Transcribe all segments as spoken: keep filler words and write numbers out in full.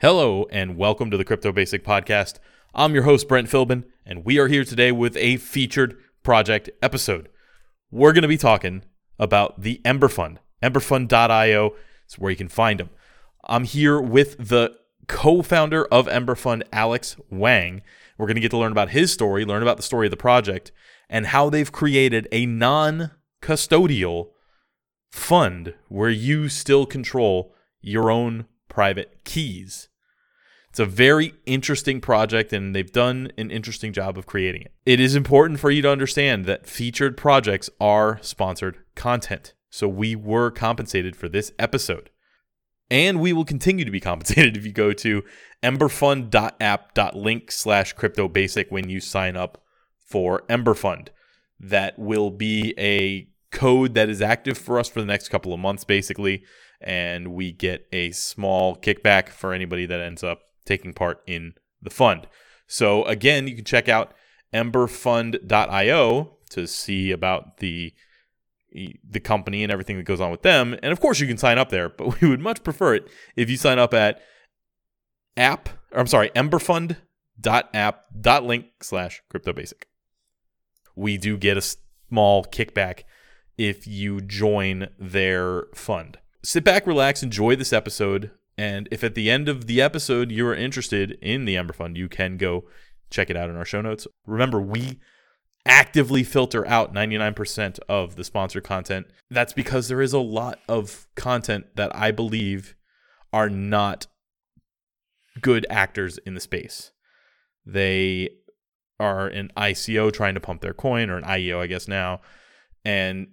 Hello and welcome to the Crypto Basic Podcast. I'm your host, Brent Philbin, and we are here today with a featured project episode. We're going to be talking about the Ember Fund. Emberfund dot i o is where you can find them. I'm here with the co-founder of Ember Fund, Alex Wang. We're going to get to learn about his story, learn about the story of the project, and how they've created a non-custodial fund where you still control your own private keys. It's a very interesting project, and they've done an interesting job of creating it. It is important for you to understand that featured projects are sponsored content. So we were compensated for this episode. And we will continue to be compensated if you go to emberfund.app.link slash crypto basic when you sign up for Emberfund. That will be a code that is active for us for the next couple of months, basically. And we get a small kickback for anybody that ends up taking part in the fund. So again, you can check out emberfund dot i o to see about the the company and everything that goes on with them. And of course, you can sign up there, but we would much prefer it if you sign up at app. Or I'm sorry, emberfund.app.link slash crypto basic. We do get a small kickback if you join their fund. Sit back, relax, enjoy this episode, and if at the end of the episode you are interested in the Ember Fund, you can go check it out in our show notes. Remember, we actively filter out ninety-nine percent of the sponsored content. That's because there is a lot of content that I believe are not good actors in the space. They are an I C O trying to pump their coin, or an I E O, I guess now, and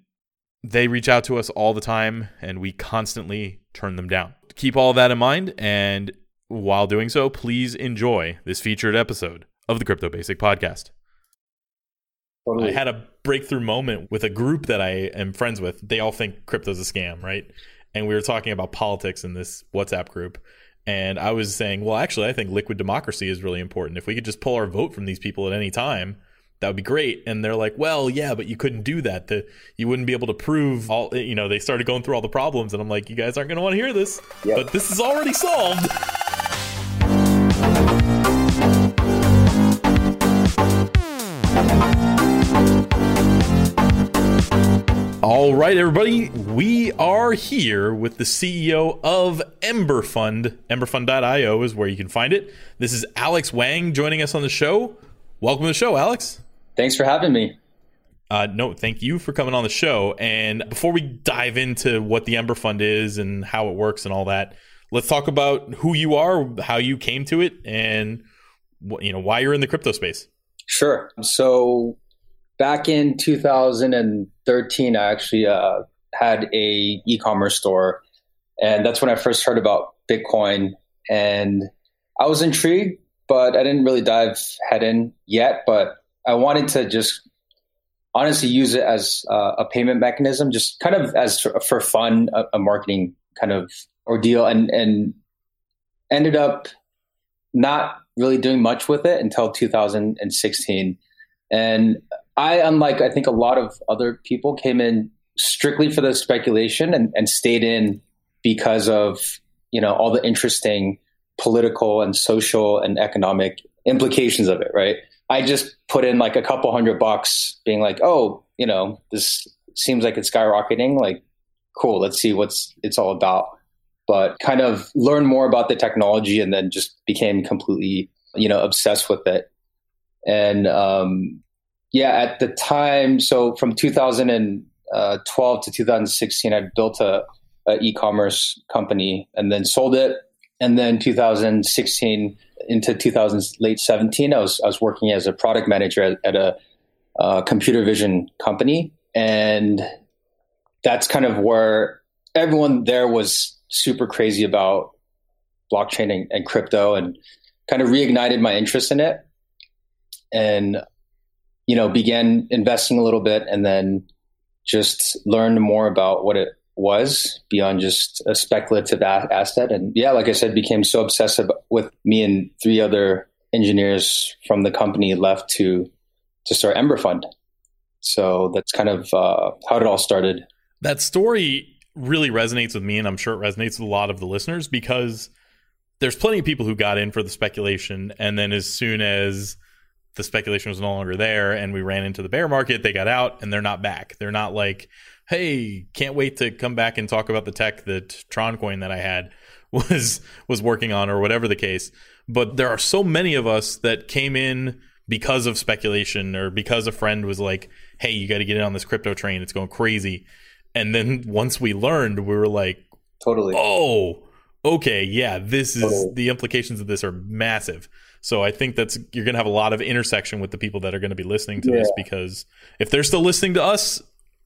they reach out to us all the time, and we constantly turn them down. Keep all that in mind, and while doing so, please enjoy this featured episode of the Crypto Basic Podcast. Totally. I had a breakthrough moment with a group that I am friends with. They all think crypto's a scam, right? And we were talking about politics in this WhatsApp group, and I was saying, well, actually, I think liquid democracy is really important. If we could just pull our vote from these people at any time, that would be great. And they're like, well, yeah, but you couldn't do that. The, you wouldn't be able to prove all, you know, they started going through all the problems. And I'm like, you guys aren't going to want to hear this, yep. But this is already solved. All right, everybody, we are here with the C E O of Ember Fund. Emberfund dot i o is where you can find it. This is Alex Wang joining us on the show. Welcome to the show, Alex. Thanks for having me. Uh, no, thank you for coming on the show. And before we dive into what the Ember Fund is and how it works and all that, let's talk about who you are, how you came to it, and you know why you're in the crypto space. Sure. So back in two thousand thirteen, I actually uh, had a e-commerce store, and that's when I first heard about Bitcoin. And I was intrigued, but I didn't really dive head in yet, but I wanted to just honestly use it as uh, a payment mechanism, just kind of as for, for fun, a, a marketing kind of ordeal, and, and ended up not really doing much with it until two thousand sixteen. And I, unlike I think a lot of other people, came in strictly for the speculation and, and stayed in because of, you know, all the interesting political and social and economic implications of it, right? I just put in like a couple hundred bucks being like, oh, you know, this seems like it's skyrocketing. Like, cool, let's see what's it's all about. But kind of learn more about the technology and then just became completely, you know, obsessed with it. And um, yeah, at the time, so from two thousand twelve to two thousand sixteen, I built a, a e-commerce company and then sold it. And then two thousand sixteen into two thousand late seventeen, I was I was working as a product manager at, at a uh, computer vision company, and that's kind of where everyone there was super crazy about blockchain and, and crypto, and kind of reignited my interest in it, and you know began investing a little bit, and then just learned more about what it was beyond just a speculative asset. And yeah, like I said, became so obsessive with me and three other engineers from the company left to to start Ember Fund. So that's kind of uh, how it all started. That story really resonates with me, and I'm sure it resonates with a lot of the listeners, because there's plenty of people who got in for the speculation, and then as soon as the speculation was no longer there and we ran into the bear market, they got out and they're not back. They're not like, hey, can't wait to come back and talk about the tech that Troncoin that I had was was working on, or whatever the case. But there are so many of us that came in because of speculation, or because a friend was like, hey, you got to get in on this crypto train, it's going crazy. And then once we learned, we were like, totally, oh, okay, yeah, this is totally. The implications of this are massive. So I think that's, you're going to have a lot of intersection with the people that are going to be listening to yeah. this, because if they're still listening to us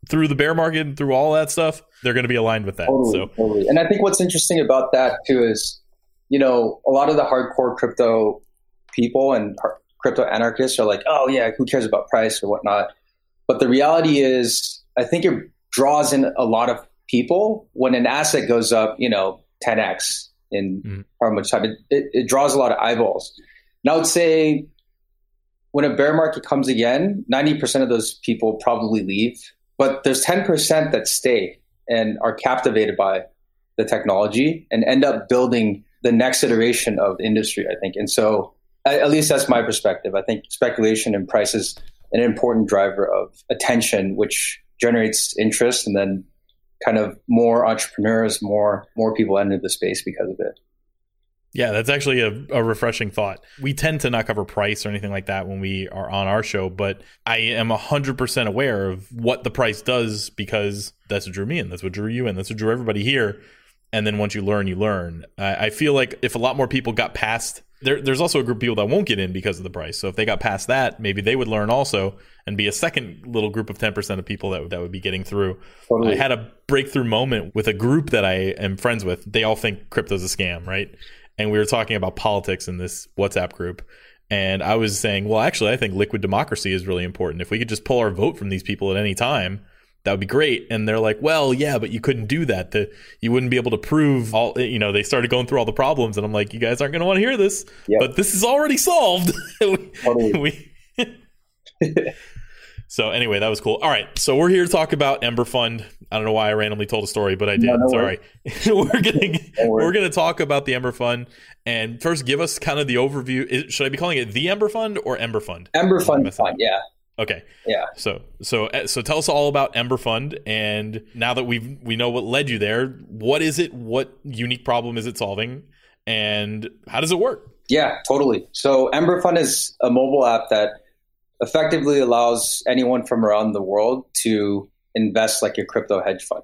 through the bear market and through all that stuff, they're going to be aligned with that. Totally, so. totally. And I think what's interesting about that too is, you know, a lot of the hardcore crypto people and crypto anarchists are like, oh yeah, who cares about price or whatnot. But the reality is, I think it draws in a lot of people when an asset goes up, you know, ten X in mm-hmm. how much time, it, it, it draws a lot of eyeballs. And I would say when a bear market comes again, ninety percent of those people probably leave. But there's ten percent that stay and are captivated by the technology and end up building the next iteration of the industry, I think. And so at least that's my perspective. I think speculation and price is an important driver of attention, which generates interest, and then kind of more entrepreneurs, more more people enter the space because of it. Yeah, that's actually a, a refreshing thought. We tend to not cover price or anything like that when we are on our show, but I am one hundred percent aware of what the price does, because that's what drew me in, that's what drew you in, that's what drew everybody here. And then once you learn, you learn. I, I feel like if a lot more people got past, there, there's also a group of people that won't get in because of the price. So if they got past that, maybe they would learn also and be a second little group of ten percent of people that, that would be getting through. Totally. I had a breakthrough moment with a group that I am friends with. They all think crypto's a scam, right? And we were talking about politics in this WhatsApp group. And I was saying, well, actually, I think liquid democracy is really important. If we could just pull our vote from these people at any time, that would be great. And they're like, well, yeah, but you couldn't do that. The, you wouldn't be able to prove all, you know, they started going through all the problems. And I'm like, you guys aren't going to want to hear this, yep. but this is already solved. we, so anyway, that was cool. All right. So we're here to talk about Ember Fund. I don't know why I randomly told a story, but I did. No, no Sorry. we're going we're going to talk about the Ember Fund, and first give us kind of the overview. Is, should I be calling it the Ember Fund or Ember Fund? Ember Fund. Fund yeah. Okay. Yeah. So so so tell us all about Ember Fund, and now that we we know what led you there, what is it? What unique problem is it solving, and how does it work? Yeah, totally. So Ember Fund is a mobile app that effectively allows anyone from around the world to invest like a crypto hedge fund.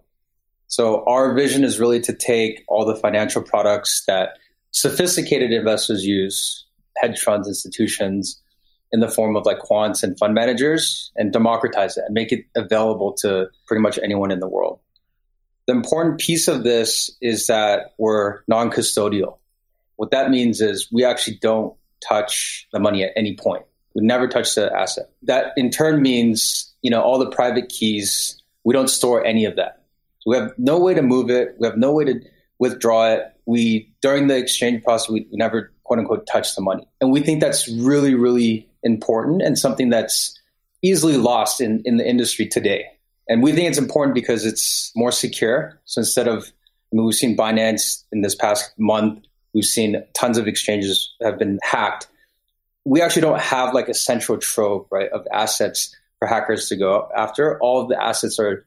So our vision is really to take all the financial products that sophisticated investors use, hedge funds, institutions, in the form of like quants and fund managers, and democratize it and make it available to pretty much anyone in the world. The important piece of this is that we're non-custodial. What that means is we actually don't touch the money at any point. We never touch the asset. That in turn means, you know, all the private keys, we don't store any of that. We have no way to move it. We have no way to withdraw it. We, during the exchange process, we never, quote unquote, touch the money. And we think that's really, really important, and something that's easily lost in, in the industry today. And we think it's important because it's more secure. So instead of, I mean, we've seen Binance in this past month, we've seen tons of exchanges have been hacked. We actually don't have like a central trove, right, of assets for hackers to go after. All of the assets are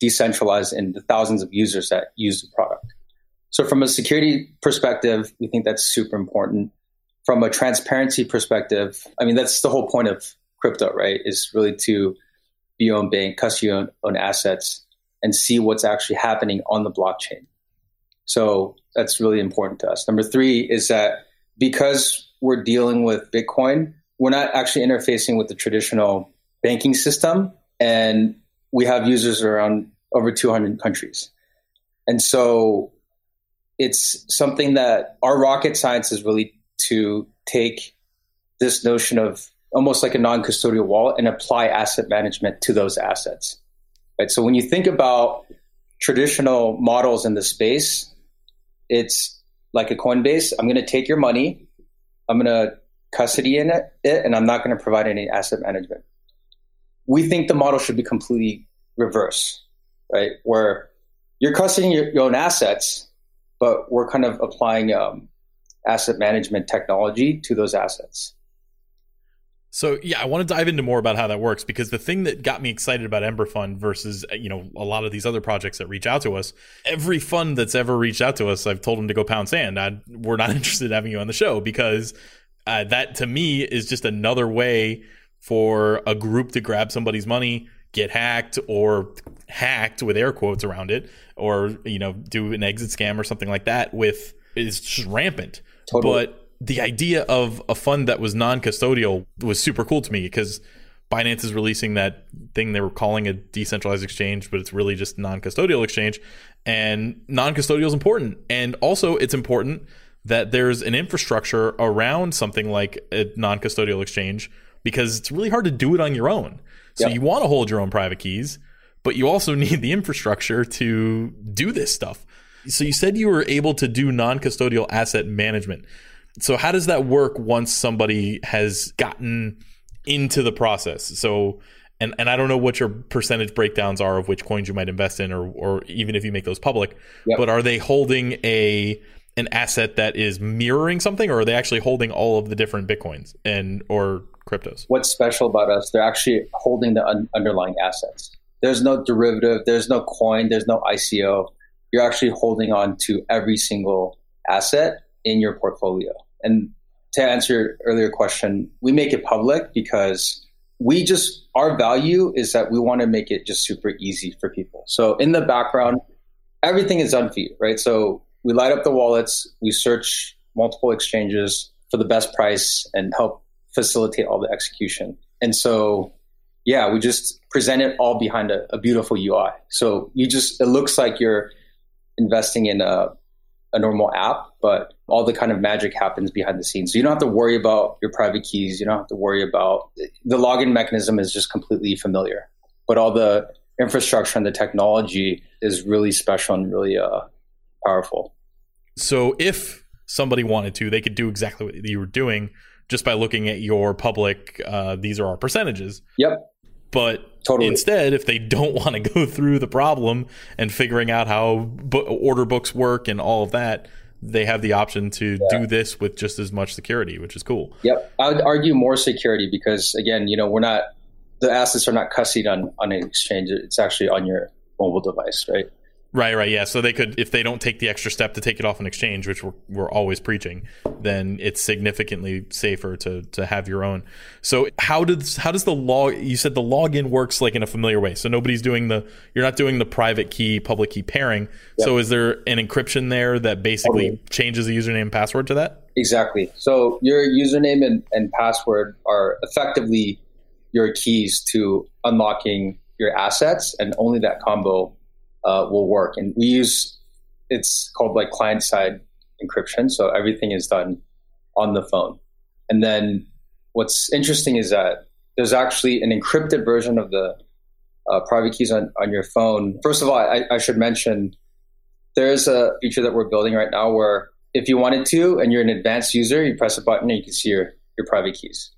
decentralized in the thousands of users that use the product. So from a security perspective, we think that's super important. From a transparency perspective, I mean, that's the whole point of crypto, right, is really to be your own bank, custody your own, own assets, and see what's actually happening on the blockchain. So that's really important to us. Number three is that because we're dealing with Bitcoin, we're not actually interfacing with the traditional banking system, and we have users around over two hundred countries. And so it's something that our rocket science is really to take this notion of almost like a non-custodial wallet and apply asset management to those assets. Right? So when you think about traditional models in the space, it's like a Coinbase. I'm going to take your money, I'm going to custody in it, it and I'm not going to provide any asset management. We think the model should be completely reverse, right? Where you're custodying your, your own assets, but we're kind of applying um, asset management technology to those assets. So yeah, I want to dive into more about how that works, because the thing that got me excited about Ember Fund versus, you know, a lot of these other projects that reach out to us, every fund that's ever reached out to us, I've told them to go pound sand. I, we're not interested in having you on the show, because uh, that to me is just another way for a group to grab somebody's money, get hacked or hacked with air quotes around it, or, you know, do an exit scam or something like that with, is just rampant. Totally. But the idea of a fund that was non-custodial was super cool to me, because Binance is releasing that thing they were calling a decentralized exchange, but it's really just non-custodial exchange, and non-custodial is important. And also it's important that there's an infrastructure around something like a non-custodial exchange, because it's really hard to do it on your own. So yep. You want to hold your own private keys, but you also need the infrastructure to do this stuff. So you said you were able to do non-custodial asset management. So how does that work once somebody has gotten into the process? So, and, and I don't know what your percentage breakdowns are of which coins you might invest in, or or even if you make those public, yep. But are they holding a an asset that is mirroring something, or are they actually holding all of the different Bitcoins and or cryptos? What's special about us, they're actually holding the un- underlying assets. There's no derivative, there's no coin, there's no I C O. You're actually holding on to every single asset in your portfolio. And to answer your earlier question, we make it public because we just, our value is that we want to make it just super easy for people. So in the background, everything is done for you, right? So we light up the wallets, we search multiple exchanges for the best price and help facilitate all the execution. And so, yeah, we just present it all behind a, a beautiful U I. So you just, it looks like you're investing in a, a normal app, but all the kind of magic happens behind the scenes. So you don't have to worry about your private keys. You don't have to worry about, the login mechanism is just completely familiar, but all the infrastructure and the technology is really special and really uh, powerful. So if somebody wanted to, they could do exactly what you were doing just by looking at your public, uh, these are our percentages. Yep. But totally. Instead, if they don't want to go through the problem and figuring out how bo- order books work and all of that, they have the option to yeah. do this with just as much security, which is cool. Yep. I would argue more security because, again, you know, we're not, the assets are not custodied on, on an exchange. It's actually on your mobile device, right? Right, right. Yeah. So they could, if they don't take the extra step to take it off an exchange, which we're, we're always preaching, then it's significantly safer to to have your own. So how does how does the log, you said the login works like in a familiar way. So nobody's doing the, you're not doing the private key, public key pairing. Yep. So is there an encryption there that basically okay. changes the username and password to that? Exactly. So your username and, and password are effectively your keys to unlocking your assets, and only that combo Uh, will work. And we use, it's called like client-side encryption. So everything is done on the phone. And then what's interesting is that there's actually an encrypted version of the uh, private keys on, on your phone. First of all, I, I should mention there's a feature that we're building right now where if you wanted to and you're an advanced user, you press a button and you can see your, your private keys.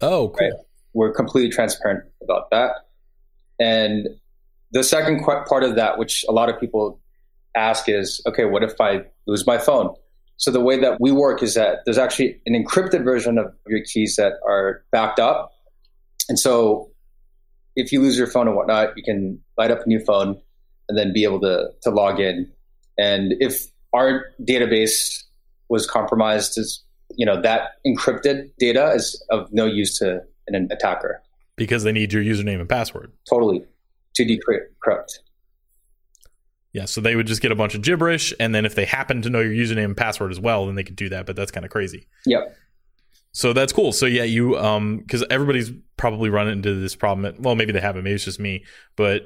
Oh, cool. Right? We're completely transparent about that. And the second qu- part of that, which a lot of people ask is, okay, what if I lose my phone? So the way that we work is that there's actually an encrypted version of your keys that are backed up. And so if you lose your phone and whatnot, you can light up a new phone and then be able to, to log in. And if our database was compromised, you know, that encrypted data is of no use to an attacker. Because they need your username and password. Totally. To decrypt. Yeah, so they would just get a bunch of gibberish, and then if they happen to know your username and password as well, then they could do that, but that's kind of crazy. Yep. So that's cool. So yeah, you, um, because everybody's probably run into this problem. At, well, maybe they haven't, maybe it's just me, but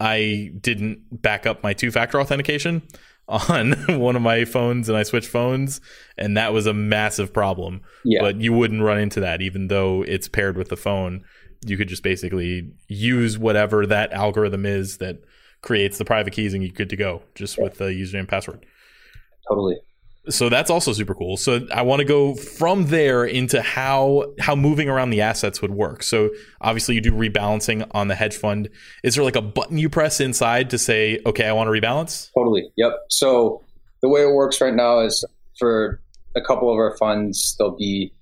I didn't back up my two-factor authentication on one of my phones, and I switched phones, and that was a massive problem. Yeah. But you wouldn't run into that, even though it's paired with the phone. You could just basically use whatever that algorithm is that creates the private keys and you're good to go just yeah. with the username and password. Totally. So that's also super cool. So I want to go from there into how how moving around the assets would work. So obviously you do rebalancing on the hedge fund. Is there like a button you press inside to say, okay, I want to rebalance? Totally. Yep. So the way it works right now is for a couple of our funds, there'll be,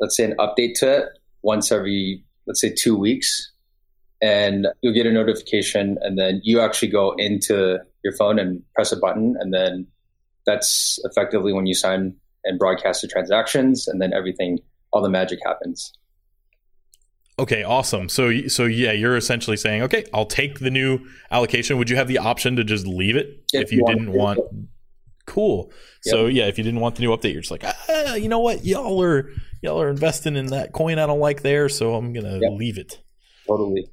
let's say, an update to it once every, let's say, two weeks. And you'll get a notification, and then you actually go into your phone and press a button. And then that's effectively when you sign and broadcast the transactions, and then everything, all the magic happens. Okay, awesome. So, so yeah, you're essentially saying, okay, I'll take the new allocation. Would you have the option to just leave it if, if you, you want didn't want? Cool. Yep. So yeah, if you didn't want the new update, you're just like, ah, you know what? Y'all are y'all are investing in that coin I don't like there, so I'm gonna yep. leave it. Totally.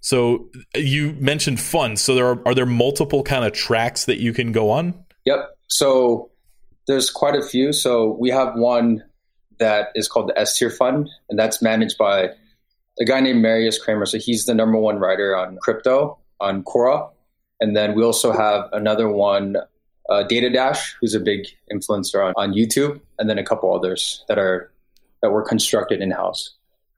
So you mentioned funds. So there are are there multiple kind of tracks that you can go on? Yep. So there's quite a few. So we have one that is called the S tier fund, and that's managed by a guy named Marius Kramer. So he's the number one writer on crypto, on Quora. And then we also have another one, uh, Datadash, who's a big influencer on, on YouTube, and then a couple others that are that were constructed in-house.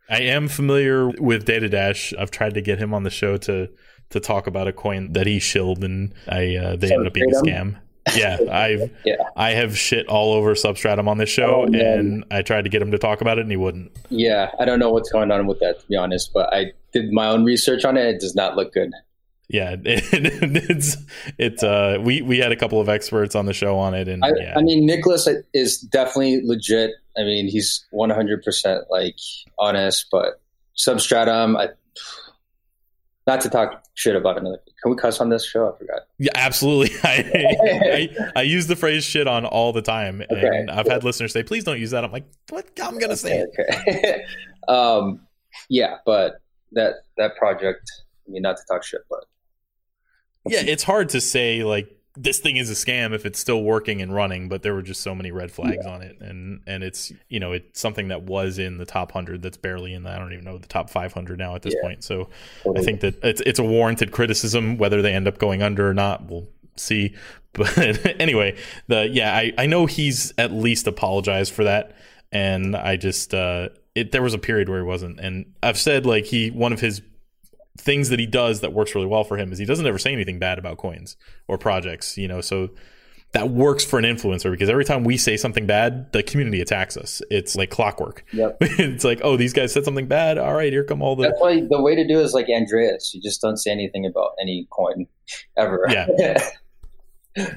I am familiar with Datadash. I've tried to get him on the show to to talk about a coin that he shilled, and I uh, they so ended up being a scam. Yeah, I've yeah. I have shit all over Substratum on this show, oh, and I tried to get him to talk about it, and he wouldn't. Yeah, I don't know what's going on with that, to be honest, but I did my own research on it. It does not look good. Yeah, it, it's it's uh we we had a couple of experts on the show on it, and I, yeah. I mean, Nicholas is definitely legit. I mean, he's one hundred percent like honest, but Substratum, I, not to talk shit about another. Can we cuss on this show? I forgot. Yeah, absolutely. I, I, I use the phrase shit on all the time, and okay. I've had listeners say, "Please don't use that." I'm like, "What? I'm gonna say okay, it." Okay. um, yeah, but that that project. I mean, not to talk shit, but yeah, it's hard to say like this thing is a scam if it's still working and running, but there were just so many red flags yeah. on it. And, and it's, you know, it's something that was in the top one hundred that's barely in the, I don't even know, the top five hundred now at this yeah. point. So totally. I think that it's, it's a warranted criticism. Whether they end up going under or not, we'll see. But anyway, the yeah, I, I know he's at least apologized for that. And I just, uh, it, there was a period where he wasn't. And I've said like he, one of his things that he does that works really well for him is he doesn't ever say anything bad about coins or projects, you know, so that works for an influencer, because every time we say something bad, the community attacks us. It's like clockwork. Yep. It's like, oh, these guys said something bad. All right, here come all the... That's why the way to do it is like Andreas. You just don't say anything about any coin ever. Yeah.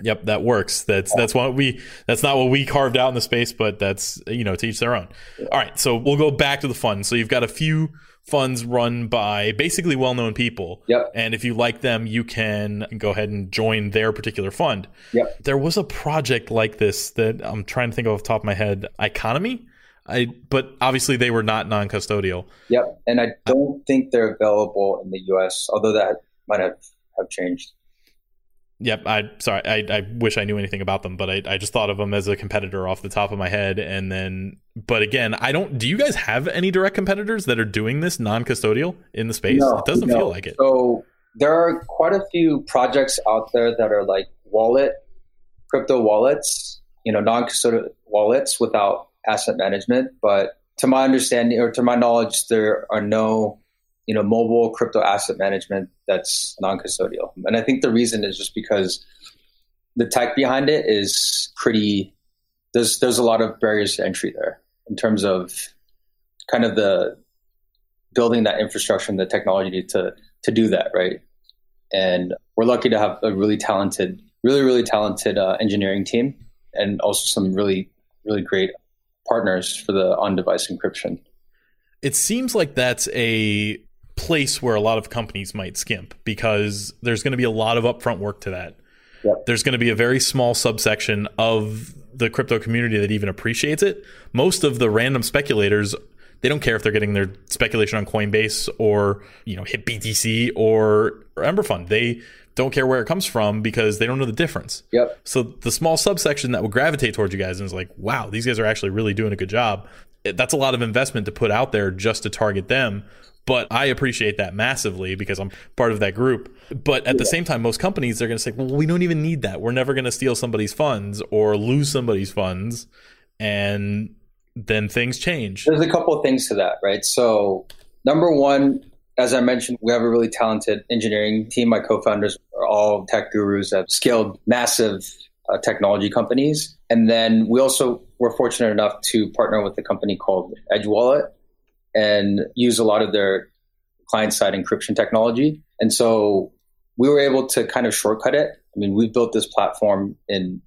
Yep, that works. That's that's what we that's not what we carved out in the space, but that's, you know, to each their own. All right, so we'll go back to the fund. So you've got a few funds run by basically well-known people. Yep. And if you like them, you can go ahead and join their particular fund. Yep. There was a project like this that I'm trying to think of off the top of my head, Economy. I but obviously they were not non-custodial. Yep. And I don't uh, think they're available in the U S, although that might have, have changed. Yep, I sorry, I, I wish I knew anything about them, but I, I just thought of them as a competitor off the top of my head. And then, but again, I don't, do you guys have any direct competitors that are doing this non-custodial in the space? No, it doesn't no. feel like it. So there are quite a few projects out there that are like wallet, crypto wallets, you know, non-custodial wallets without asset management. But to my understanding, or to my knowledge, there are no... you know, mobile crypto asset management that's non-custodial. And I think the reason is just because the tech behind it is pretty, there's there's a lot of barriers to entry there in terms of kind of the building that infrastructure and the technology to to do that, right? And we're lucky to have a really talented, really, really talented uh, engineering team, and also some really, really great partners for the on-device encryption. It seems like that's a place where a lot of companies might skimp, because there's going to be a lot of upfront work to that. Yep. There's going to be a very small subsection of the crypto community that even appreciates it. Most of the random speculators, they don't care if they're getting their speculation on Coinbase or, you know, Hit B T C or, or Emberfund. They don't care where it comes from because they don't know the difference. Yep. So the small subsection that will gravitate towards you guys and is like, wow, these guys are actually really doing a good job. That's a lot of investment to put out there just to target them. But I appreciate that massively because I'm part of that group. But at yeah. the same time, most companies are going to say, well, we don't even need that. We're never going to steal somebody's funds or lose somebody's funds. And then things change. There's a couple of things to that, right? So number one, as I mentioned, we have a really talented engineering team. My co-founders are all tech gurus that have scaled massive uh, technology companies. And then we also were fortunate enough to partner with a company called Edge Wallet and use a lot of their client-side encryption technology. And so we were able to kind of shortcut it. I mean, we built this platform in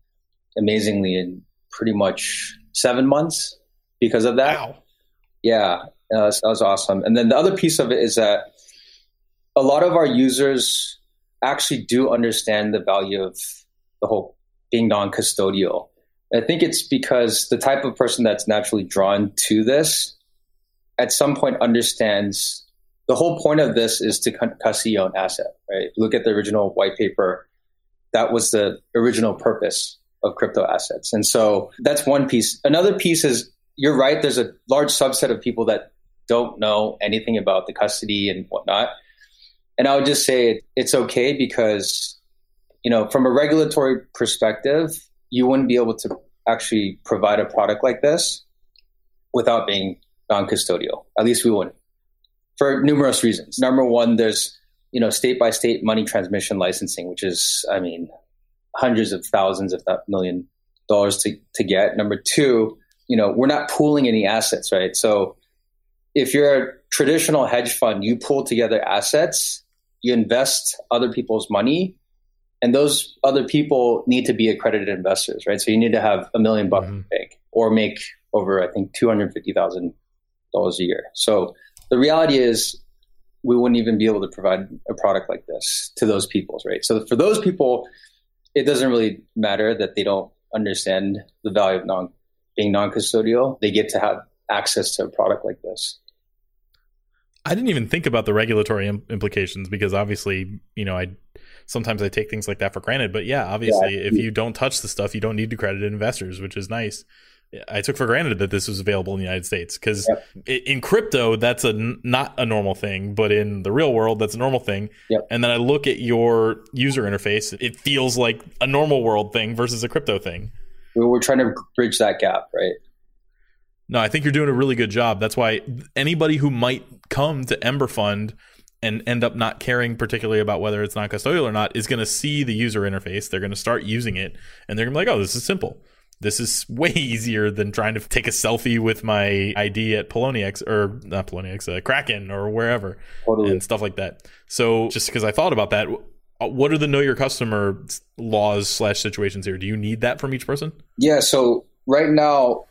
amazingly in pretty much seven months because of that. Wow. Yeah, uh, that was awesome. And then the other piece of it is that a lot of our users actually do understand the value of the whole being non-custodial. I think it's because the type of person that's naturally drawn to this at some point understands the whole point of this is to custody your own asset, right? Look at the original white paper. That was the original purpose of crypto assets. And so that's one piece. Another piece is, you're right, there's a large subset of people that don't know anything about the custody and whatnot. And I would just say it's okay because, you know, from a regulatory perspective, you wouldn't be able to actually provide a product like this without being non-custodial. At least we wouldn't, for numerous reasons. Number one, there's, you know, state-by-state money transmission licensing, which is, I mean, hundreds of thousands, if not million dollars to, to get. Number two, you know, we're not pooling any assets, right? So if you're a traditional hedge fund, you pool together assets, you invest other people's money, and those other people need to be accredited investors, right? So you need to have a million bucks mm-hmm. in the bank or make over, I think, two hundred fifty thousand dollars a year. So the reality is we wouldn't even be able to provide a product like this to those people, right? So for those people, it doesn't really matter that they don't understand the value of non being non-custodial. They get to have access to a product like this. I didn't even think about the regulatory im- implications because obviously, you know, I sometimes I take things like that for granted. But yeah, obviously, yeah, if you don't touch the stuff, you don't need to credit investors, which is nice. I took for granted that this was available in the United States because yep. in crypto, that's a n- not a normal thing. But in the real world, that's a normal thing. Yep. And then I look at your user interface. It feels like a normal world thing versus a crypto thing. We were trying to bridge that gap, right? No, I think you're doing a really good job. That's why anybody who might come to Ember Fund and end up not caring particularly about whether it's non-custodial or not is going to see the user interface. They're going to start using it and they're going to be like, oh, this is simple. This is way easier than trying to take a selfie with my I D at Poloniex or not Poloniex, uh, Kraken or wherever totally. And stuff like that. So just because I thought about that, what are the know your customer laws slash situations here? Do you need that from each person? Yeah. So right now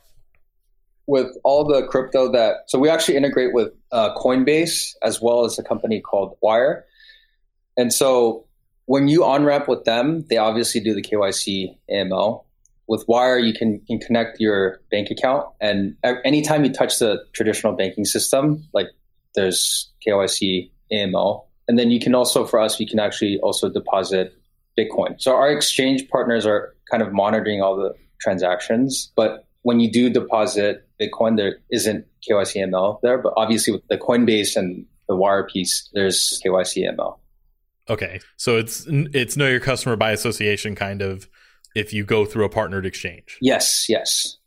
with all the crypto that, so we actually integrate with uh, Coinbase as well as a company called Wire. And so when you on-ramp with them, they obviously do the K Y C A M L. With Wire, you can, can connect your bank account, and anytime you touch the traditional banking system, like there's K Y C, A M L, and then you can also, for us, we can actually also deposit Bitcoin. So our exchange partners are kind of monitoring all the transactions, but when you do deposit Bitcoin, there isn't K Y C, A M L there, but obviously with the Coinbase and the Wire piece, there's K Y C, A M L. Okay, so it's it's know your customer by association kind of. If you go through a partnered exchange. Yes, yes.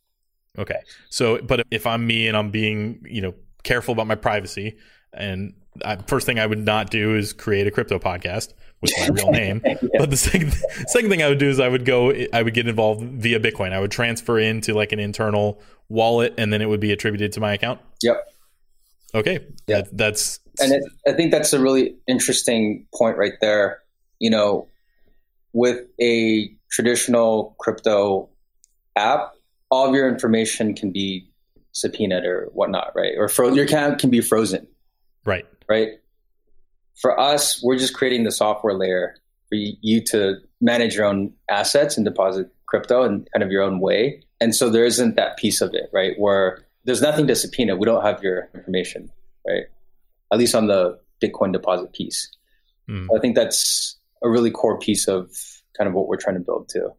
Okay. So, but if I'm me and I'm being, you know, careful about my privacy, and I, first thing I would not do is create a crypto podcast with my real name. Yeah. But the second, second thing I would do is I would go, I would get involved via Bitcoin. I would transfer into like an internal wallet and then it would be attributed to my account. Yep. Okay. Yep. That, that's. And it, I think that's a really interesting point right there. You know, with a traditional crypto app, all of your information can be subpoenaed or whatnot, right? Or fro- your account can be frozen. Right. Right. For us, we're just creating the software layer for you to manage your own assets and deposit crypto in kind of your own way. And so there isn't that piece of it, right? Where there's nothing to subpoena. We don't have your information, right? At least on the Bitcoin deposit piece. Mm. So I think that's a really core piece of kind of what we're trying to build too.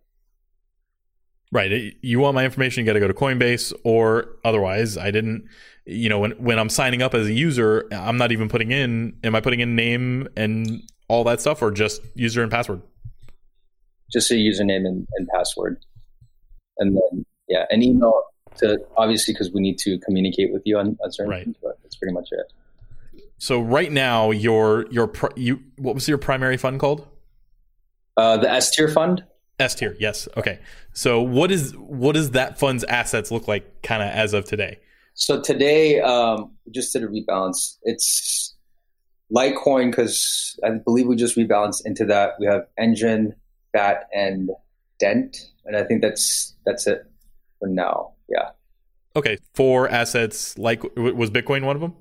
Right. You want my information, you got to go to Coinbase or otherwise. I didn't, you know, when, when I'm signing up as a user, I'm not even putting in, am I putting in name and all that stuff or just user and password? Just a username and, and password. And then, yeah, an email to obviously, because we need to communicate with you on, on certain right. things, but that's pretty much it. So right now, your your you what was your primary fund called? Uh, the S tier fund. S tier, yes. Okay. So what is what does that fund's assets look like kind of as of today? So today, um, we just did a rebalance. It's Litecoin, because I believe we just rebalanced into that. We have Enjin, B A T, and D E N T. And I think that's that's it for now. Yeah. Okay. Four assets. Like, was Bitcoin one of them?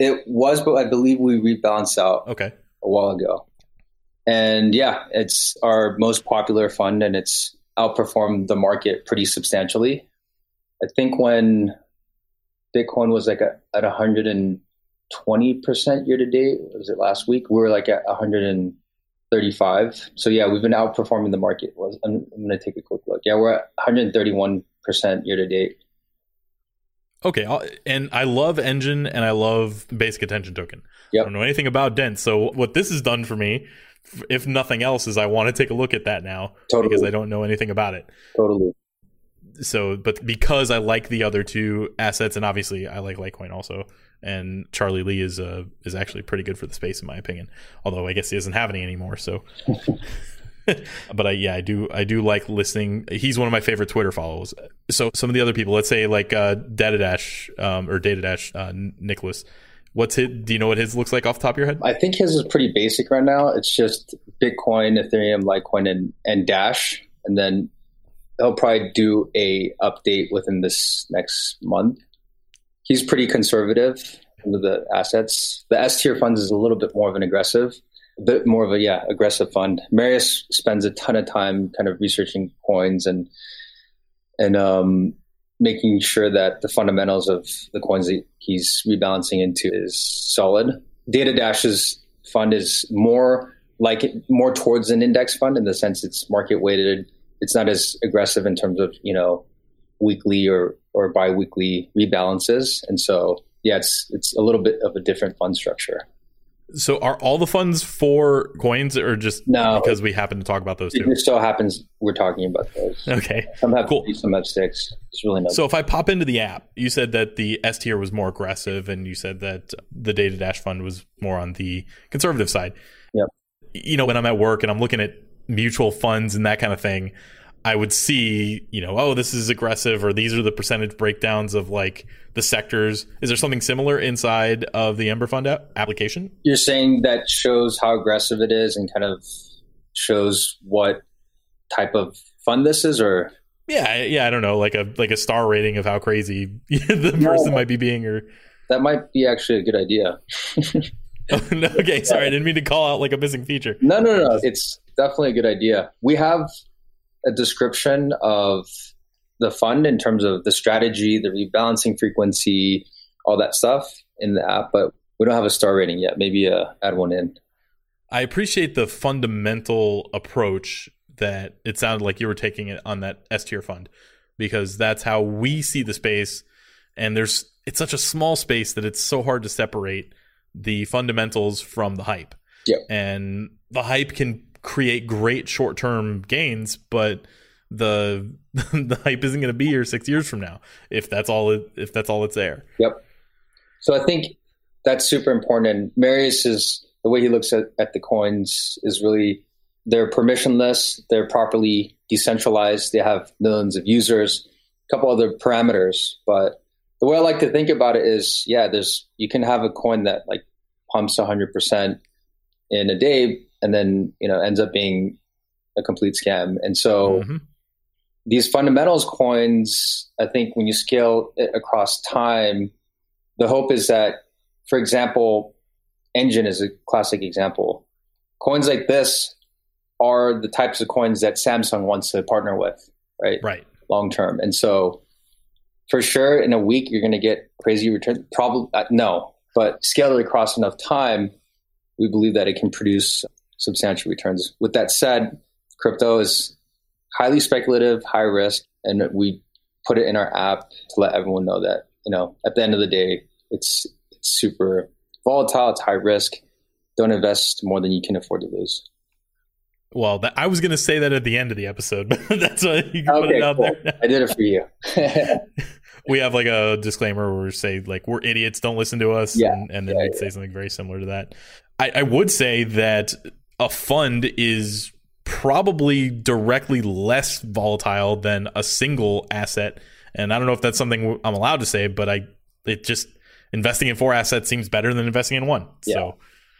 It was, but I believe we rebalanced out okay. a while ago. And yeah, it's our most popular fund, and it's outperformed the market pretty substantially. I think when Bitcoin was like a, at one hundred twenty percent year to date, was it last week? We were like at one hundred thirty-five. So yeah, we've been outperforming the market. I'm, I'm going to take a quick look. Yeah, we're at one hundred thirty-one percent year to date. Okay, and I love Enjin, and I love Basic Attention Token. Yep. I don't know anything about D E N T, so what this has done for me, if nothing else, is I want to take a look at that now totally. because I don't know anything about it. Totally. So, but because I like the other two assets, and obviously I like Litecoin also, and Charlie Lee is uh, is actually pretty good for the space in my opinion. Although I guess he doesn't have any anymore, so. But I, yeah, I do. I do like listening. He's one of my favorite Twitter follows. So some of the other people, let's say like uh, Datadash um, or Datadash uh, Nicholas. What's his? Do you know what his looks like off the top of your head? I think his is pretty basic right now. It's just Bitcoin, Ethereum, Litecoin, and and Dash. And then he'll probably do a update within this next month. He's pretty conservative under the assets. The S tier funds is a little bit more of an aggressive. A bit more of a, yeah, aggressive fund. Marius spends a ton of time kind of researching coins and and um, making sure that the fundamentals of the coins that he's rebalancing into is solid. Datadash's fund is more like more towards an index fund in the sense it's market weighted. It's not as aggressive in terms of, you know, weekly or or bi-weekly rebalances. And so, yeah, it's it's a little bit of a different fund structure. So are all the funds for coins or just no, because we happen to talk about those two? It just so happens we're talking about those. Okay, some have cool. three, some have six. It's really nice. So if I pop into the app, you said that the S tier was more aggressive and you said that the Datadash fund was more on the conservative side. Yep. You know, when I'm at work and I'm looking at mutual funds and that kind of thing, I would see, you know, oh, this is aggressive, or these are the percentage breakdowns of like the sectors. Is there something similar inside of the Ember Fund app- application? You're saying that shows how aggressive it is and kind of shows what type of fund this is, or yeah, yeah, I don't know, like a like a star rating of how crazy the no, person might be being, or that might be actually a good idea. oh, no, okay, sorry, I didn't mean to call out like a missing feature. No, no, no, it's definitely a good idea. We have a description of the fund in terms of the strategy, the rebalancing frequency, all that stuff in the app, but we don't have a star rating yet. Maybe uh, add one in. I appreciate the fundamental approach that it sounded like you were taking it on that S tier fund, because that's how we see the space. And there's it's such a small space that it's so hard to separate the fundamentals from the hype. Yep. And the hype can create great short-term gains, but the the hype isn't going to be here six years from now if that's all it, if that's all it's there. Yep. So I think that's super important. And Marius is the way he looks at, at the coins is really they're permissionless, they're properly decentralized, they have millions of users, a couple other parameters. But the way I like to think about it is, yeah, there's you can have a coin that like pumps one hundred percent in a day, and then, you know, ends up being a complete scam. And so mm-hmm. these fundamentals coins, I think when you scale it across time, the hope is that, for example, Enjin is a classic example. Coins like this are the types of coins that Samsung wants to partner with, right? Right. Long term. And so for sure, in a week, you're going to get crazy returns. Probably, no, but scale it across enough time, we believe that it can produce substantial returns. With that said, crypto is highly speculative, high risk, and we put it in our app to let everyone know that, you know, at the end of the day, it's, it's super volatile, it's high risk. Don't invest more than you can afford to lose. Well, that, I was going to say that at the end of the episode, but that's what you can okay, put it out cool. there. I did it for you. We have like a disclaimer where we say like, we're idiots, don't listen to us. Yeah, and, and then yeah, we'd yeah. say something very similar to that. I, I would say that a fund is probably directly less volatile than a single asset. And I don't know if that's something I'm allowed to say, but I it just investing in four assets seems better than investing in one. Yeah. So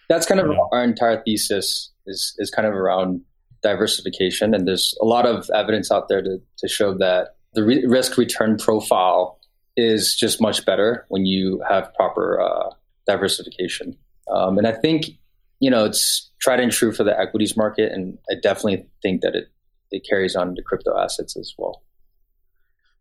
that's kind of know. our entire thesis is is kind of around diversification, and there's a lot of evidence out there to to show that the re- risk return profile is just much better when you have proper uh, diversification. Um, and I think, you know, it's tried and true for the equities market, and I definitely think that it, it carries on to crypto assets as well.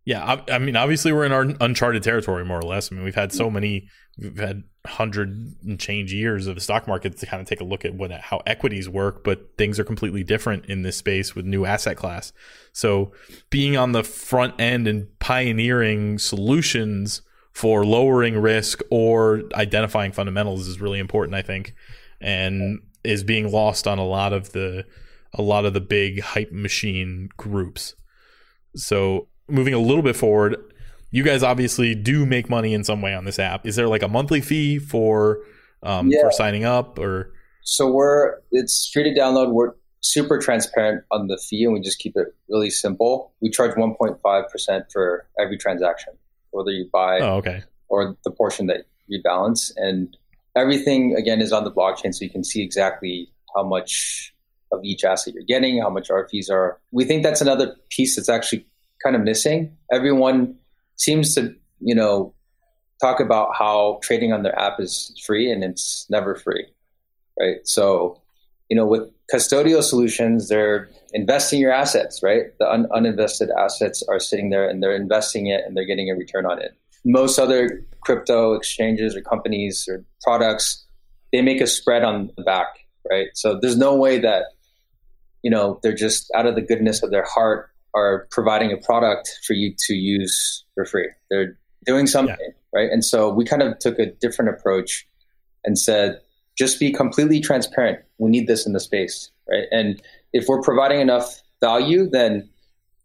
Yeah, I, I mean, obviously we're in our uncharted territory, more or less. I mean, we've had so many, we've had hundred and change years of the stock market to kind of take a look at what how equities work, but things are completely different in this space with new asset class. So being on the front end and pioneering solutions for lowering risk or identifying fundamentals is really important, I think, and is being lost on a lot of the a lot of the big hype machine groups. So moving a little bit forward, you guys obviously do make money in some way on this app. Is there like a monthly fee for um, yeah. for signing up, or? So we're it's free to download. We're super transparent on the fee, and we just keep it really simple. We charge one point five percent for every transaction, whether you buy oh, okay. or the portion that you balance, and everything again is on the blockchain, so you can see exactly how much of each asset you're getting, how much our fees are. We think that's another piece that's actually kind of missing. Everyone seems to, you know, talk about how trading on their app is free, and it's never free, right? So, you know, with custodial solutions, they're investing your assets, right? The un- uninvested assets are sitting there, and they're investing it, and they're getting a return on it. Most other crypto exchanges or companies or products, they make a spread on the back, right? So there's no way that, you know, they're just out of the goodness of their heart are providing a product for you to use for free. They're doing something, yeah. right? And so we kind of took a different approach and said, just be completely transparent. We need this in the space, right? And if we're providing enough value, then,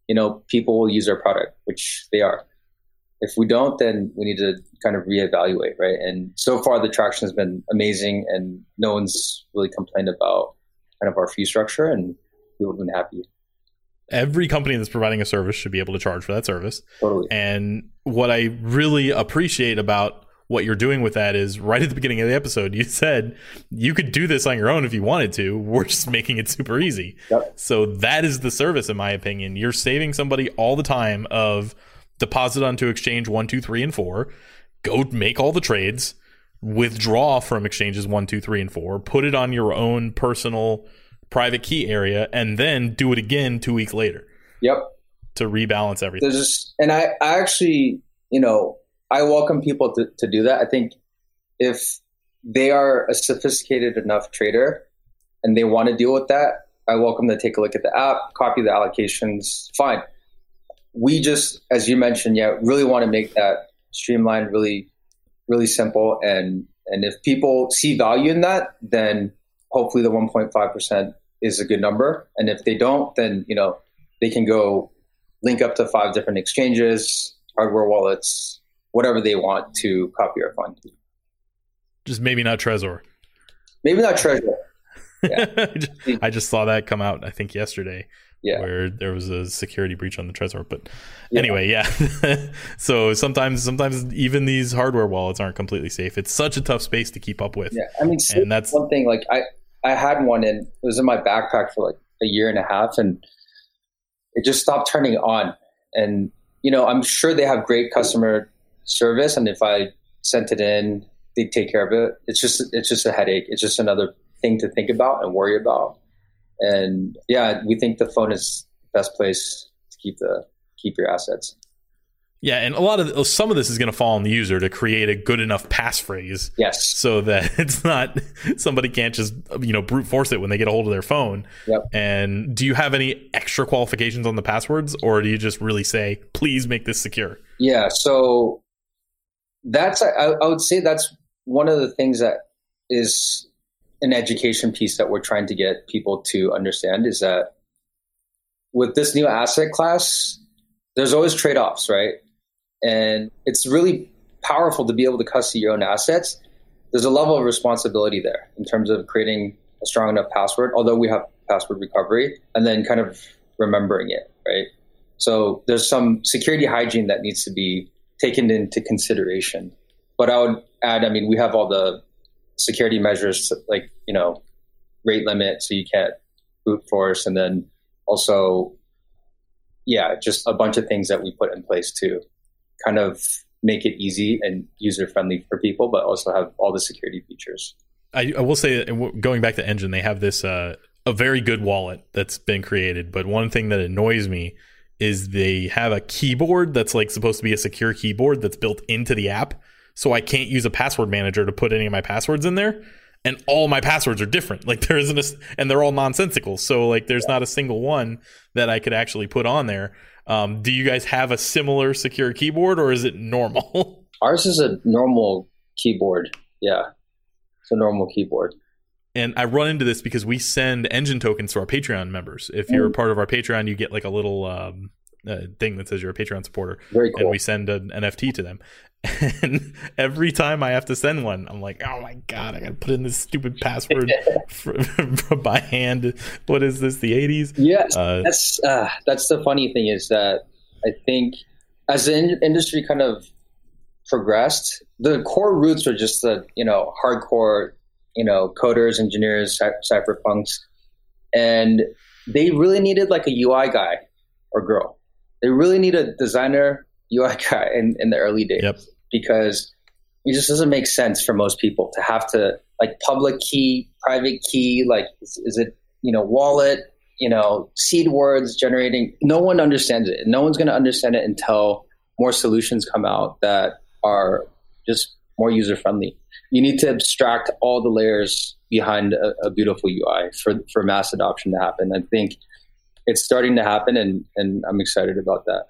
you know, people will use our product, which they are. If we don't, then we need to kind of reevaluate, right? And so far the traction has been amazing, and no one's really complained about kind of our fee structure, and people have been happy. Every company that's providing a service should be able to charge for that service. Totally. And what I really appreciate about what you're doing with that is right at the beginning of the episode, you said you could do this on your own if you wanted to. We're just making it super easy. Yep. So that is the service, in my opinion. You're saving somebody all the time of deposit onto exchange one, two, three, and four, go make all the trades, withdraw from exchanges one, two, three, and four, put it on your own personal private key area, and then do it again two weeks later. Yep. To rebalance everything. There's just, and I, I actually, you know, I welcome people to, to do that. I think if they are a sophisticated enough trader and they want to deal with that, I welcome them to take a look at the app, copy the allocations, fine. We just, as you mentioned, yeah, really want to make that streamlined, really, really simple. And, and if people see value in that, then hopefully the one point five percent is a good number. And if they don't, then, you know, they can go link up to five different exchanges, hardware wallets, whatever they want to copy our fund. Just maybe not Trezor. Maybe not Trezor. Yeah. I, just, I just saw that come out, I think, yesterday. Yeah. Where there was a security breach on the Trezor. But yeah. anyway, yeah. So sometimes sometimes even these hardware wallets aren't completely safe. It's such a tough space to keep up with. Yeah. I mean, and that's one thing. Like I, I had one, and it was in my backpack for like a year and a half, and it just stopped turning on. And, you know, I'm sure they have great customer service, and if I sent it in, they'd take care of it. It's just it's just a headache. It's just another thing to think about and worry about. And yeah, we think the phone is the best place to keep the keep your assets. Yeah, and a lot of some of this is going to fall on the user to create a good enough passphrase. Yes. So that it's not somebody can't just, you know, brute force it when they get a hold of their phone. Yep. And do you have any extra qualifications on the passwords, or do you just really say, please make this secure? Yeah. So that's I, I would say that's one of the things that is an education piece that we're trying to get people to understand, is that with this new asset class, there's always trade-offs, right? And it's really powerful to be able to custody your own assets. There's a level of responsibility there in terms of creating a strong enough password, although we have password recovery and then kind of remembering it, right? So there's some security hygiene that needs to be taken into consideration. But I would add, I mean, we have all the security measures like, you know, rate limit so you can't brute force, and then also, yeah, just a bunch of things that we put in place to kind of make it easy and user-friendly for people, but also have all the security features. I, I will say, that going back to Enjin, they have this uh, a very good wallet that's been created, but one thing that annoys me is they have a keyboard that's like supposed to be a secure keyboard that's built into the app, so I can't use a password manager to put any of my passwords in there, and all my passwords are different. Like there isn't a, and they're all nonsensical. So like there's not a single one that I could actually put on there. Um, do you guys have a similar secure keyboard, or is it normal? Ours is a normal keyboard. Yeah, it's a normal keyboard. And I run into this because we send Enjin tokens to our Patreon members. If you're a part of our Patreon, you get like a little um, uh, thing that says you're a Patreon supporter. Very cool. And we send an N F T to them. And every time I have to send one, I'm like, oh my God, I got to put in this stupid password for, for, by hand. What is this, the eighties? Yes, uh, that's uh, that's the funny thing is that I think as the in- industry kind of progressed, the core roots were just the, you know, hardcore, you know, coders, engineers, cy- cypherpunks. And they really needed like a U I guy or girl. They really need a designer U I guy in, in the early days. Yep. Because it just doesn't make sense for most people to have to like public key, private key, like is, is it, you know, wallet, you know, seed words generating. No one understands it. No one's going to understand it until more solutions come out that are just more user friendly. You need to abstract all the layers behind a, a beautiful U I for, for mass adoption to happen. I think it's starting to happen, and, and I'm excited about that.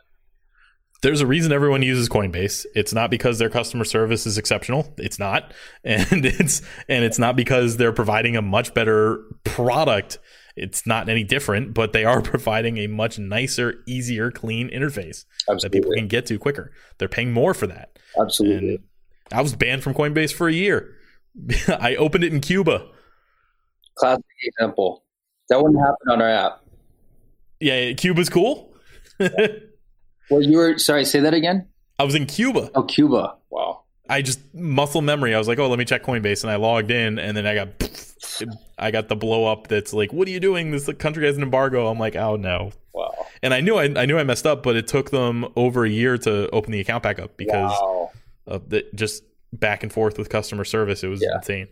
There's a reason everyone uses Coinbase. It's not because their customer service is exceptional. It's not. And it's and it's not because they're providing a much better product. It's not any different, but they are providing a much nicer, easier, clean interface. Absolutely. That people can get to quicker. They're paying more for that. Absolutely. And I was banned from Coinbase for a year. I opened it in Cuba. Classic example. That wouldn't happen on our app. Yeah, Cuba's cool. Well, you were, sorry, say that again? I was in Cuba. Oh, Cuba. Wow. I just, muscle memory. I was like, oh, let me check Coinbase. And I logged in, and then I got, pff, I got the blow up that's like, what are you doing? This country has an embargo. I'm like, oh no. Wow. And I knew I, I knew I messed up, but it took them over a year to open the account back up because wow. of the, just back and forth with customer service. It was yeah. insane.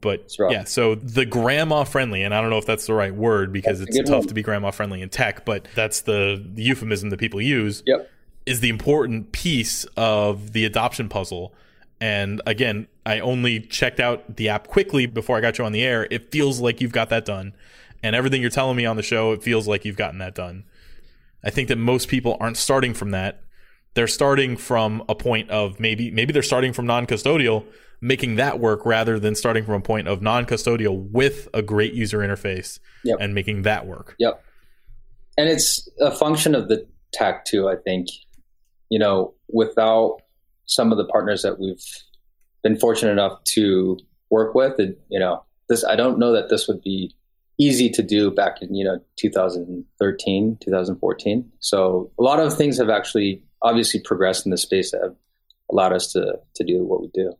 But yeah, so the grandma friendly, and I don't know if that's the right word because it's tough one. to be grandma friendly in tech, but that's the, the euphemism that people use, yep. is the important piece of the adoption puzzle. And again, I only checked out the app quickly before I got you on the air. It feels like you've got that done. And everything you're telling me on the show, it feels like you've gotten that done. I think that most people aren't starting from that. They're starting from a point of maybe maybe they're starting from non-custodial, making that work rather than starting from a point of non-custodial with a great user interface yep. and making that work. Yep. And it's a function of the tech too, I think. You know, without some of the partners that we've been fortunate enough to work with, and you know, this I don't know that this would be easy to do back in, you know, two thousand thirteen, two thousand fourteen. So a lot of things have actually obviously progressed in the space that have allowed us to to do what we do.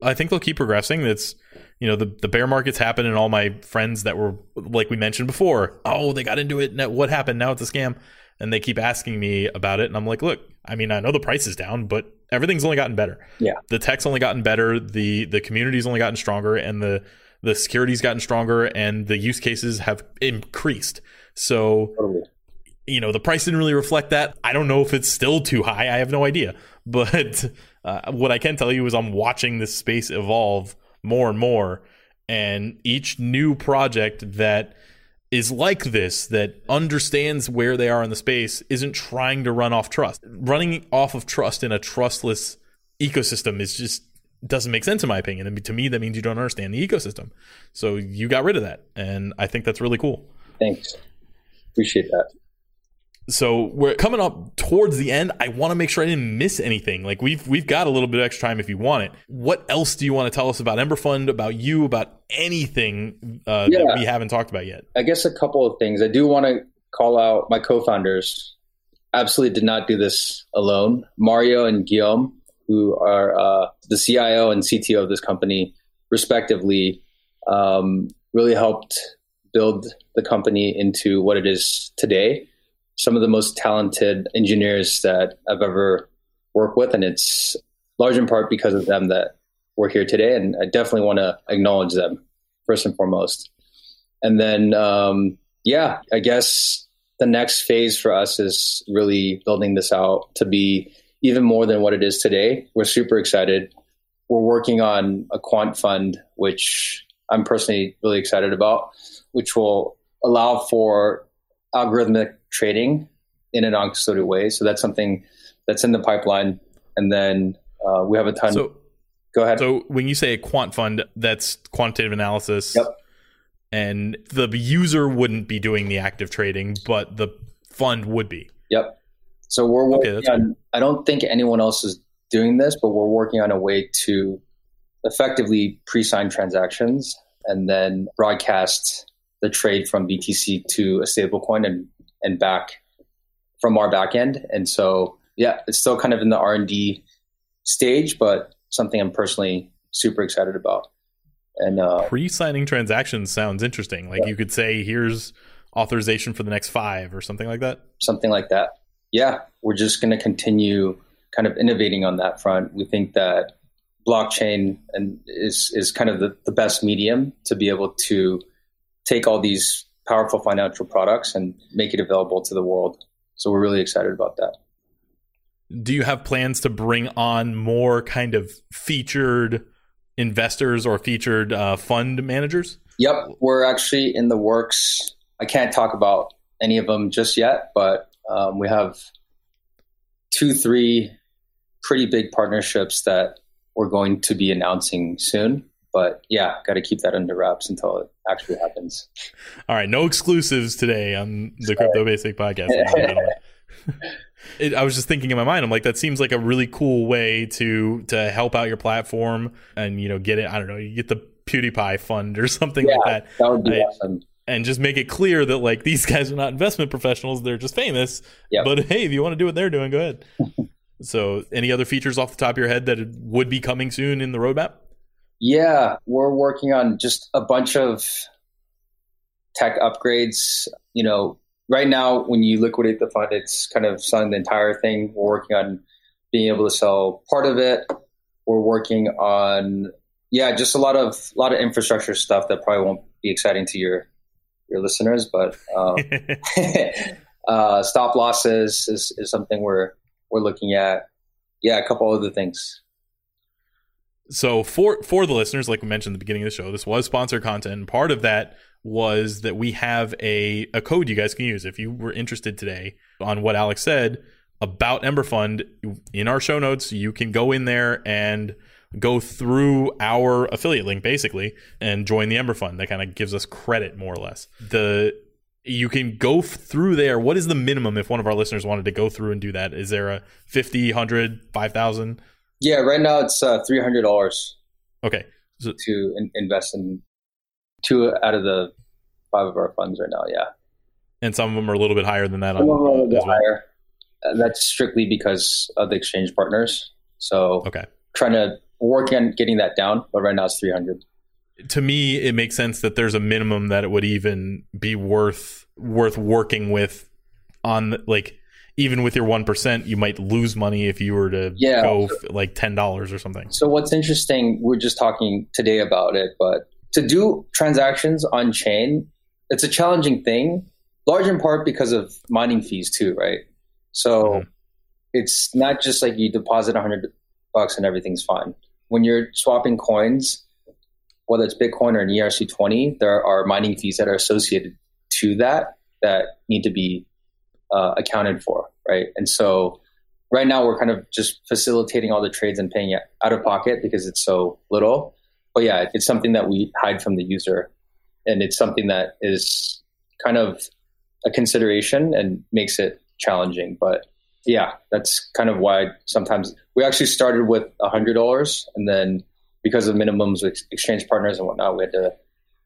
I think they'll keep progressing. That's, you know, the, the bear markets happen, and all my friends that were, like we mentioned before, oh, they got into it. Now, what happened? Now it's a scam. And they keep asking me about it. And I'm like, look, I mean, I know the price is down, but everything's only gotten better. Yeah. The tech's only gotten better. The, the community's only gotten stronger, and the, the security's gotten stronger, and the use cases have increased. So, totally. You know, the price didn't really reflect that. I don't know if it's still too high. I have no idea. But uh, what I can tell you is I'm watching this space evolve more and more. And each new project that is like this, that understands where they are in the space, isn't trying to run off trust. Running off of trust in a trustless ecosystem is just doesn't make sense, in my opinion. And to me, that means you don't understand the ecosystem. So you got rid of that. And I think that's really cool. Thanks. Appreciate that. So we're coming up towards the end. I want to make sure I didn't miss anything. Like we've we've got a little bit of extra time if you want it. What else do you want to tell us about Ember Fund, about you, about anything uh, yeah. that we haven't talked about yet? I guess a couple of things. I do want to call out my co-founders. Absolutely did not do this alone. Mario and Guillaume, who are uh, the C I O and C T O of this company, respectively, um, really helped build the company into what it is today. Some of the most talented engineers that I've ever worked with, and it's large in part because of them that we're here today, and I definitely want to acknowledge them first and foremost. And then, um, yeah, I guess the next phase for us is really building this out to be even more than what it is today. We're super excited. We're working on a quant fund, which I'm personally really excited about, which will allow for algorithmic trading in a non-custodial way. So that's something that's in the pipeline. And then uh, we have a ton. So, go ahead. So when you say a quant fund, that's quantitative analysis. Yep. And the user wouldn't be doing the active trading, but the fund would be. Yep. So we're working okay, on, cool. I don't think anyone else is doing this, but we're working on a way to effectively pre-sign transactions and then broadcast the trade from B T C to a stablecoin and and back from our back end. And so, yeah, it's still kind of in the R and D stage, but something I'm personally super excited about. And uh, pre-signing transactions sounds interesting. Like yeah. you could say, here's authorization for the next five or something like that. Something like that. Yeah. We're just going to continue kind of innovating on that front. We think that blockchain and is, is kind of the, the best medium to be able to take all these powerful financial products and make it available to the world. So we're really excited about that. Do you have plans to bring on more kind of featured investors or featured uh, fund managers? Yep. We're actually in the works. I can't talk about any of them just yet, but um, we have two, three pretty big partnerships that we're going to be announcing soon. But yeah, got to keep that under wraps until it actually happens. All right. No exclusives today on the Sorry. Crypto Basic Podcast. it, I was just thinking in my mind, I'm like, that seems like a really cool way to to help out your platform and, you know, get it. I don't know, you get the PewDiePie fund or something yeah, like that. That would be I, awesome. And just make it clear that like these guys are not investment professionals. They're just famous. Yep. But hey, if you want to do what they're doing, go ahead. So any other features off the top of your head that would be coming soon in the roadmap? Yeah, we're working on just a bunch of tech upgrades. You know, right now, when you liquidate the fund, it's kind of selling the entire thing. We're working on being able to sell part of it. We're working on, yeah, just a lot of lot of infrastructure stuff that probably won't be exciting to your your listeners. But um, uh, stop losses is, is something we're we're looking at. Yeah, a couple other things. So for, for the listeners, like we mentioned at the beginning of the show, this was sponsored content. And part of that was that we have a, a code you guys can use. If you were interested today on what Alex said about Ember Fund, in our show notes, you can go in there and go through our affiliate link, basically, and join the Ember Fund. That kind of gives us credit, more or less. The You can go through there. What is the minimum if one of our listeners wanted to go through and do that? Is there a fifty, one hundred, five thousand? Yeah, right now it's uh, three hundred dollars. Okay, so, to in- invest in two out of the five of our funds right now. Yeah, and some of them are a little bit higher than that. Some on, of them are a little bit well. higher. Uh, that's strictly because of the exchange partners. So, okay, trying to work on getting that down, but right now it's three hundred. To me, it makes sense that there's a minimum that it would even be worth worth working with on the, like. Even with your one percent, you might lose money if you were to yeah. go f- like ten dollars or something. So what's interesting, we're just talking today about it, but to do transactions on chain, it's a challenging thing, large in part because of mining fees too, right? So mm-hmm. it's not just like you deposit one hundred bucks and everything's fine. When you're swapping coins, whether it's Bitcoin or an E R C twenty, there are mining fees that are associated to that that need to be Uh, accounted for, right? And so right now we're kind of just facilitating all the trades and paying it out of pocket because it's so little. But yeah, it's something that we hide from the user, and it's something that is kind of a consideration and makes it challenging. But yeah, that's kind of why sometimes we actually started with one hundred dollars, and then because of minimums with exchange partners and whatnot, we had to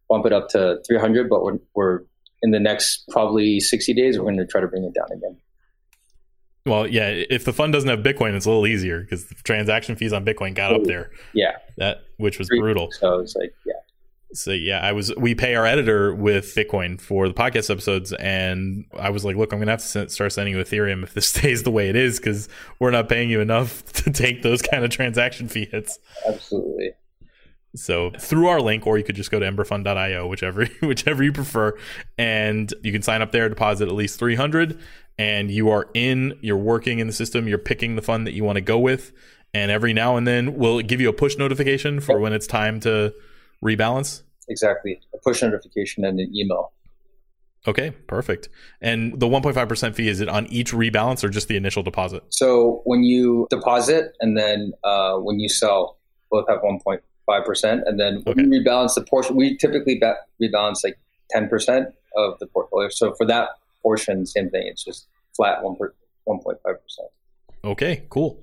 bump it up to three hundred dollars. But we're, we're in the next probably sixty days, we're going to try to bring it down again. Well, yeah, if the fund doesn't have Bitcoin, it's a little easier because the transaction fees on Bitcoin got up there. Yeah. That, which was brutal. So it's like, yeah. So yeah, I was, we pay our editor with Bitcoin for the podcast episodes. And I was like, look, I'm going to have to start sending you Ethereum if this stays the way it is, because we're not paying you enough to take those kind of transaction fee hits. Absolutely. So through our link, or you could just go to Emberfund dot io, whichever, whichever you prefer. And you can sign up there, deposit at least three hundred, and you are in, you're working in the system, you're picking the fund that you want to go with. And every now and then we'll give you a push notification for when it's time to rebalance. Exactly. A push notification and an email. Okay, perfect. And the one point five percent fee, is it on each rebalance or just the initial deposit? So when you deposit and then uh, when you sell, both have one point five percent. And then when okay. we rebalance the portion, we typically rebalance like ten percent of the portfolio. So for that portion, same thing. It's just flat one point five percent. Okay, cool.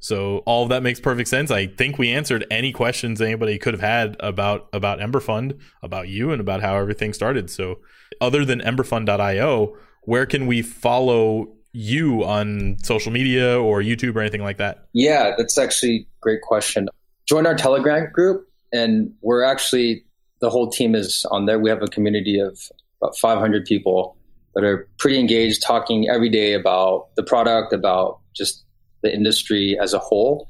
So all of that makes perfect sense. I think we answered any questions anybody could have had about, about Emberfund, about you, and about how everything started. So other than Emberfund dot io, where can we follow you on social media or YouTube or anything like that? Yeah, that's actually a great question. Join our Telegram group, and we're actually, the whole team is on there. We have a community of about five hundred people that are pretty engaged, talking every day about the product, about just the industry as a whole.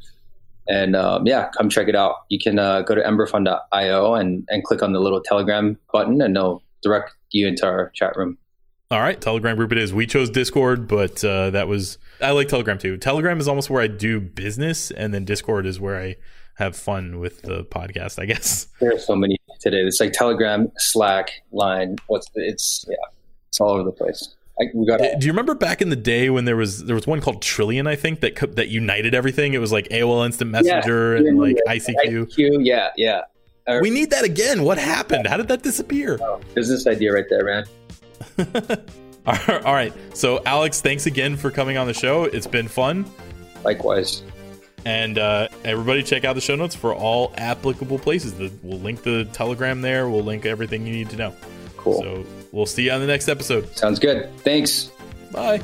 And um, yeah, come check it out. You can uh, go to emberfund dot io and, and click on the little Telegram button, and they'll direct you into our chat room. All right, Telegram group it is. We chose Discord, but uh, that was, I like Telegram too. Telegram is almost where I do business, and then Discord is where I have fun with the podcast, I guess. There are so many today. It's like Telegram, Slack, Line. What's the, it's, yeah, it's all over the place. I, we got do you remember back in the day when there was there was one called Trillian, I think, that that united everything? It was like A O L Instant Messenger yeah, and like yeah, I C Q. I C Q. Yeah, yeah. Our, we need that again. What happened? How did that disappear? Oh, business idea right there, man. All right. So, Alex, thanks again for coming on the show. It's been fun. Likewise. And uh, everybody check out the show notes for all applicable places. The, we'll link the Telegram there. We'll link everything you need to know. Cool. So we'll see you on the next episode. Sounds good. Thanks. Bye.